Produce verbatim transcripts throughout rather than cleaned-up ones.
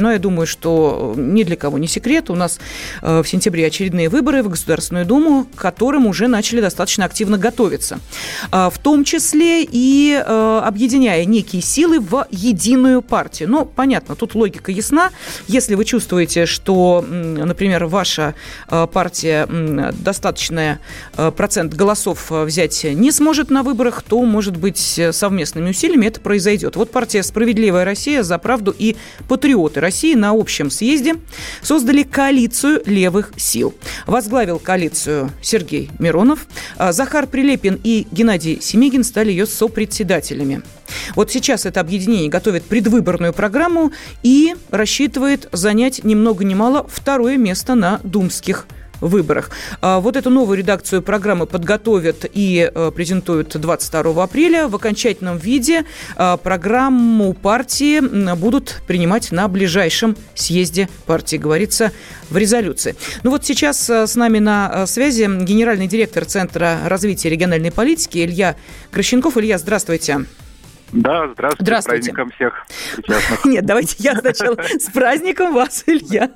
Но я думаю, что ни для кого не секрет. У нас в сентябре очередные выборы в Государственную Думу, к которым уже начали достаточно активно готовиться. В том числе и объединяя некие силы в единую партию. Но, понятно, тут логика ясна. Если вы чувствуете, что, например, ваша партия достаточный процент голосов взять не сможет на выборах, то, может быть, совместными усилиями это произойдет. Вот партия «Справедливая Россия», «За правду» и «Патриоты России» на общем съезде создали коалицию левых сил. Возглавил коалицию Сергей Миронов. Захар Прилепин и Геннадий Семигин стали ее сопредседателями. Вот сейчас это объединение готовит предвыборную программу и рассчитывает занять ни много ни мало второе место на думских выборах. Вот эту новую редакцию программы подготовят и презентуют двадцать второго апреля. В окончательном виде программу партии будут принимать на ближайшем съезде партии, говорится в резолюции. Ну вот сейчас с нами на связи генеральный директор Центра развития региональной политики Илья Гращенков. Илья, здравствуйте. Да, здравствуйте, здравствуйте. С праздником всех причастных. Нет, давайте я сначала с праздником вас, Илья,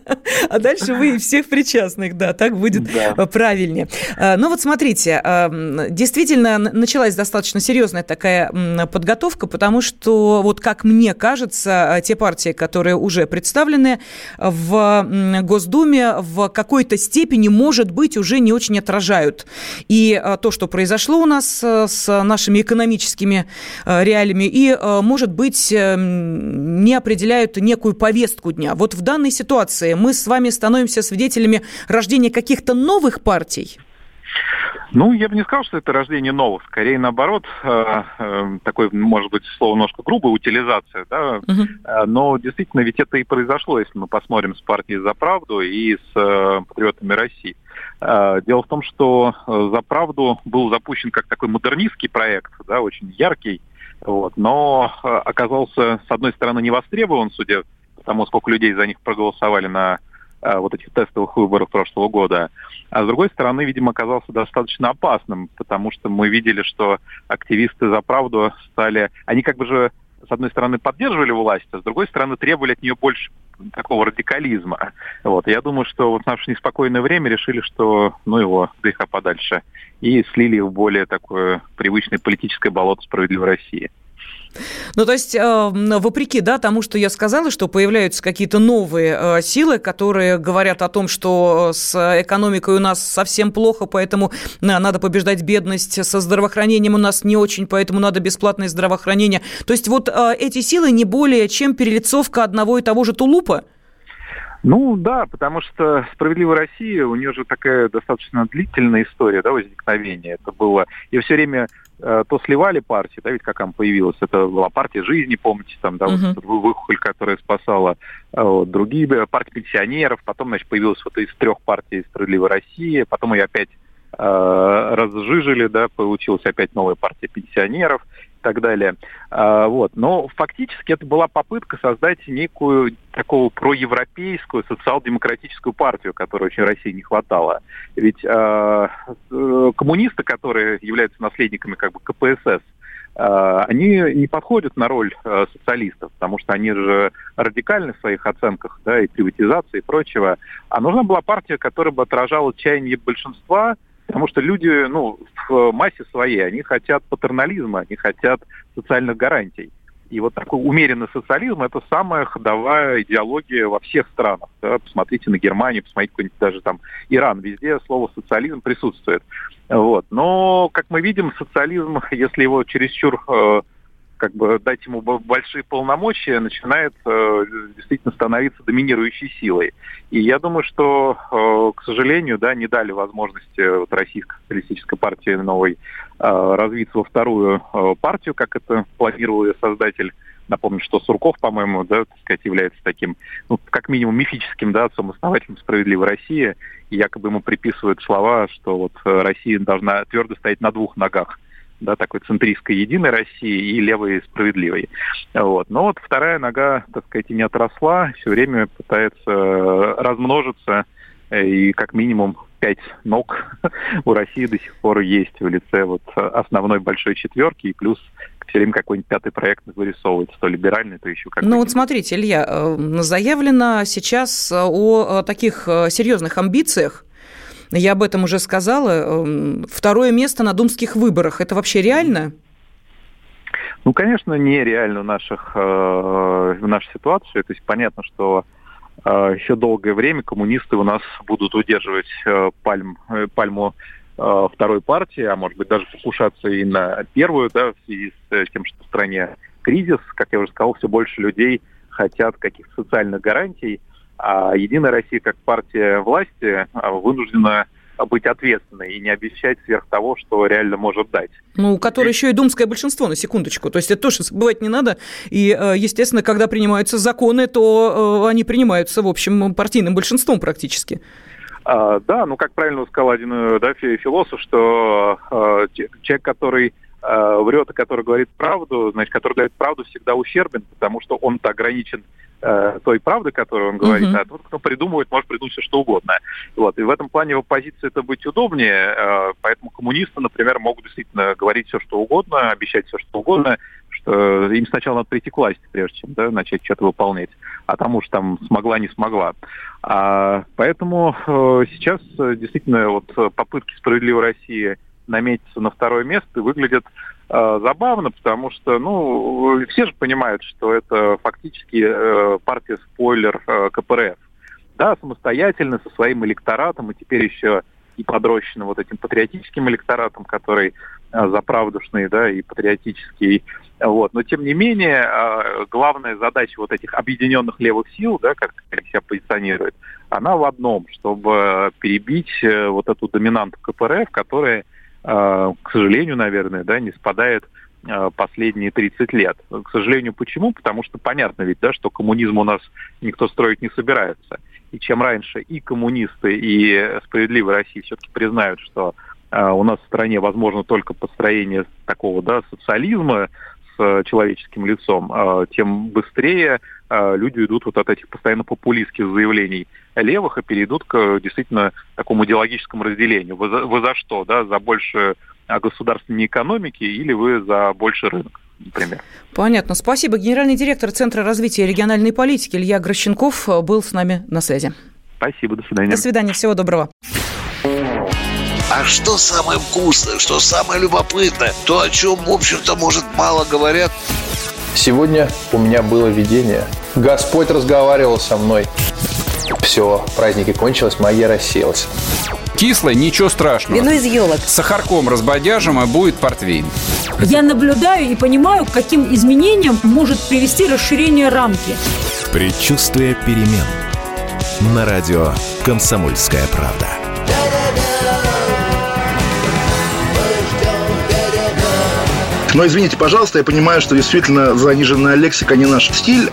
а дальше вы всех причастных, да, так будет да. правильнее. Ну вот смотрите, действительно началась достаточно серьезная такая подготовка, потому что, вот как мне кажется, те партии, которые уже представлены в Госдуме, в какой-то степени, может быть, уже не очень отражают. И то, что произошло у нас с нашими экономическими реалиями, и, может быть, не определяют некую повестку дня. Вот в данной ситуации мы с вами становимся свидетелями рождения каких-то новых партий? Ну, я бы не сказал, что это рождение новых. Скорее, наоборот, э, э, такое, может быть, слово немножко грубое, утилизация, да. Uh-huh. Но действительно, ведь это и произошло, если мы посмотрим с партией «За правду» и с э, «Патриотами России». Э, дело в том, что «За правду» был запущен как такой модернистский проект, да, очень яркий, вот, но оказался, с одной стороны, не востребован, судя по тому, сколько людей за них проголосовали на э, вот этих тестовых выборах прошлого года, а с другой стороны, видимо, оказался достаточно опасным, потому что мы видели, что активисты «За правду» стали... Они как бы же, с одной стороны, поддерживали власть, а с другой стороны, требовали от нее больше такого радикализма. Вот. Я думаю, что вот в наше неспокойное время решили, что ну его, да их а подальше, и слили в более такое привычное политическое болото «Справедливой России». Ну, то есть, вопреки, да, тому, что я сказала, что появляются какие-то новые силы, которые говорят о том, что с экономикой у нас совсем плохо, поэтому надо побеждать бедность, со здравоохранением у нас не очень, поэтому надо бесплатное здравоохранение. То есть вот эти силы не более чем перелицовка одного и того же тулупа? Ну да, потому что «Справедливая Россия», у нее же такая достаточно длительная история, да, возникновения. Это было... И все время э, то сливали партии, да, ведь как она появилась. Это была партия жизни, помните, там, да, uh-huh. вот выхухоль, которая спасала э, другие партии пенсионеров. Потом, значит, появилась вот из трех партий «Справедливая Россия». Потом ее опять э, разжижили, да, получилась опять новая партия пенсионеров. И так далее. А, вот. Но фактически это была попытка создать некую такую проевропейскую социал-демократическую партию, которой очень России не хватало. Ведь а, коммунисты, которые являются наследниками как бы ка пэ эс эс, а, они не подходят на роль а, социалистов, потому что они же радикальны в своих оценках, да, и приватизации, и прочего. А нужна была партия, которая бы отражала чаяние большинства. Потому что люди, ну, в массе своей, они хотят патернализма, они хотят социальных гарантий. И вот такой умеренный социализм – это самая ходовая идеология во всех странах. Да? Посмотрите на Германию, посмотрите какой-нибудь даже там Иран. Везде слово «социализм» присутствует. Вот. Но, как мы видим, социализм, если его чересчур... Э, как бы дать ему большие полномочия, начинает э, действительно становиться доминирующей силой. И я думаю, что, э, к сожалению, да, не дали возможности вот, Российской социалистической партии новой э, развиться во вторую э, партию, как это планировал ее создатель. Напомню, что Сурков, по-моему, да, так сказать, является таким, ну, как минимум, мифическим, да, отцом-основателем «Справедливой России». и якобы ему приписывают слова, что вот Россия должна твердо стоять на двух ногах. Да, такой центристской «Единой России» и левой «Справедливой». Вот. Но вот вторая нога, так сказать, и не отросла, все время пытается размножиться, и как минимум пять ног у России до сих пор есть в лице вот основной большой четверки, и плюс все время какой-нибудь пятый проект вырисовывается, то либеральный, то еще какой-то. Ну вот смотрите, Илья, заявлено сейчас о таких серьезных амбициях, я об этом уже сказала. Второе место на думских выборах. Это вообще реально? Ну, конечно, нереально в, наших, в нашей ситуации. То есть понятно, что еще долгое время коммунисты у нас будут удерживать пальм, пальму второй партии, а может быть даже покушаться и на первую, да, в связи с тем, что в стране кризис. Как я уже сказал, все больше людей хотят каких-то социальных гарантий. А «Единая Россия» как партия власти вынуждена быть ответственной и не обещать сверх того, что реально может дать. Ну, которое еще и думское большинство, на секундочку. То есть это тоже забывать не надо. И, естественно, когда принимаются законы, то они принимаются, в общем, партийным большинством практически. А, да, ну, как правильно сказал один да, философ, что а, человек, который а, врет, который говорит правду, значит, который говорит правду, всегда ущербен, потому что он-то ограничен той правды, которую он говорит, uh-huh. а тот, кто придумывает, может придумать все что угодно. Вот. И в этом плане в оппозиции это быть удобнее, поэтому коммунисты, например, могут действительно говорить все что угодно, обещать все что угодно, что им сначала надо прийти к власти, прежде чем да, начать что-то выполнять, а там уж там смогла, не смогла. А, поэтому сейчас действительно вот, попытки «Справедливой России» наметятся на второе место и выглядят забавно, потому что, ну, все же понимают, что это фактически э, партия-спойлер э, КПРФ. Да, самостоятельно, со своим электоратом, и теперь еще и подрощена вот этим патриотическим электоратом, который э, заправдушный, да, и патриотический. Вот. Но, тем не менее, э, главная задача вот этих объединенных левых сил, да, как себя позиционирует, она в одном, чтобы перебить э, вот эту доминанту КПРФ, которая к сожалению, наверное, да, не спадает последние тридцать лет. К сожалению, почему? Потому что понятно ведь, да, что коммунизм у нас никто строить не собирается. И чем раньше и коммунисты, и «Справедливая Россия» все-таки признают, что э, у нас в стране возможно только построение такого, да, социализма с э, человеческим лицом, э, тем быстрее э, люди идут вот от этих постоянно популистских заявлений левых и перейдут к действительно такому идеологическому разделению. Вы за, вы за что, да, за больше государственной экономики или вы за больше рынок, например? Понятно. Спасибо. Генеральный директор Центра развития региональной политики Илья Гращенков был с нами на связи. Спасибо. До свидания. До свидания. Всего доброго. А что самое вкусное, что самое любопытное, то, о чем, в общем-то, может, мало говорят? Сегодня у меня было видение. Господь разговаривал со мной. Все, праздники кончились, магия рассеялась. Кислое, ничего страшного. Вино из елок. С сахарком разбодяжим, а будет портвейн. Я наблюдаю и понимаю, к каким изменениям может привести расширение рамки. Предчувствие перемен. На радио «Комсомольская правда». Но извините, пожалуйста, я понимаю, что действительно заниженная лексика не наш стиль.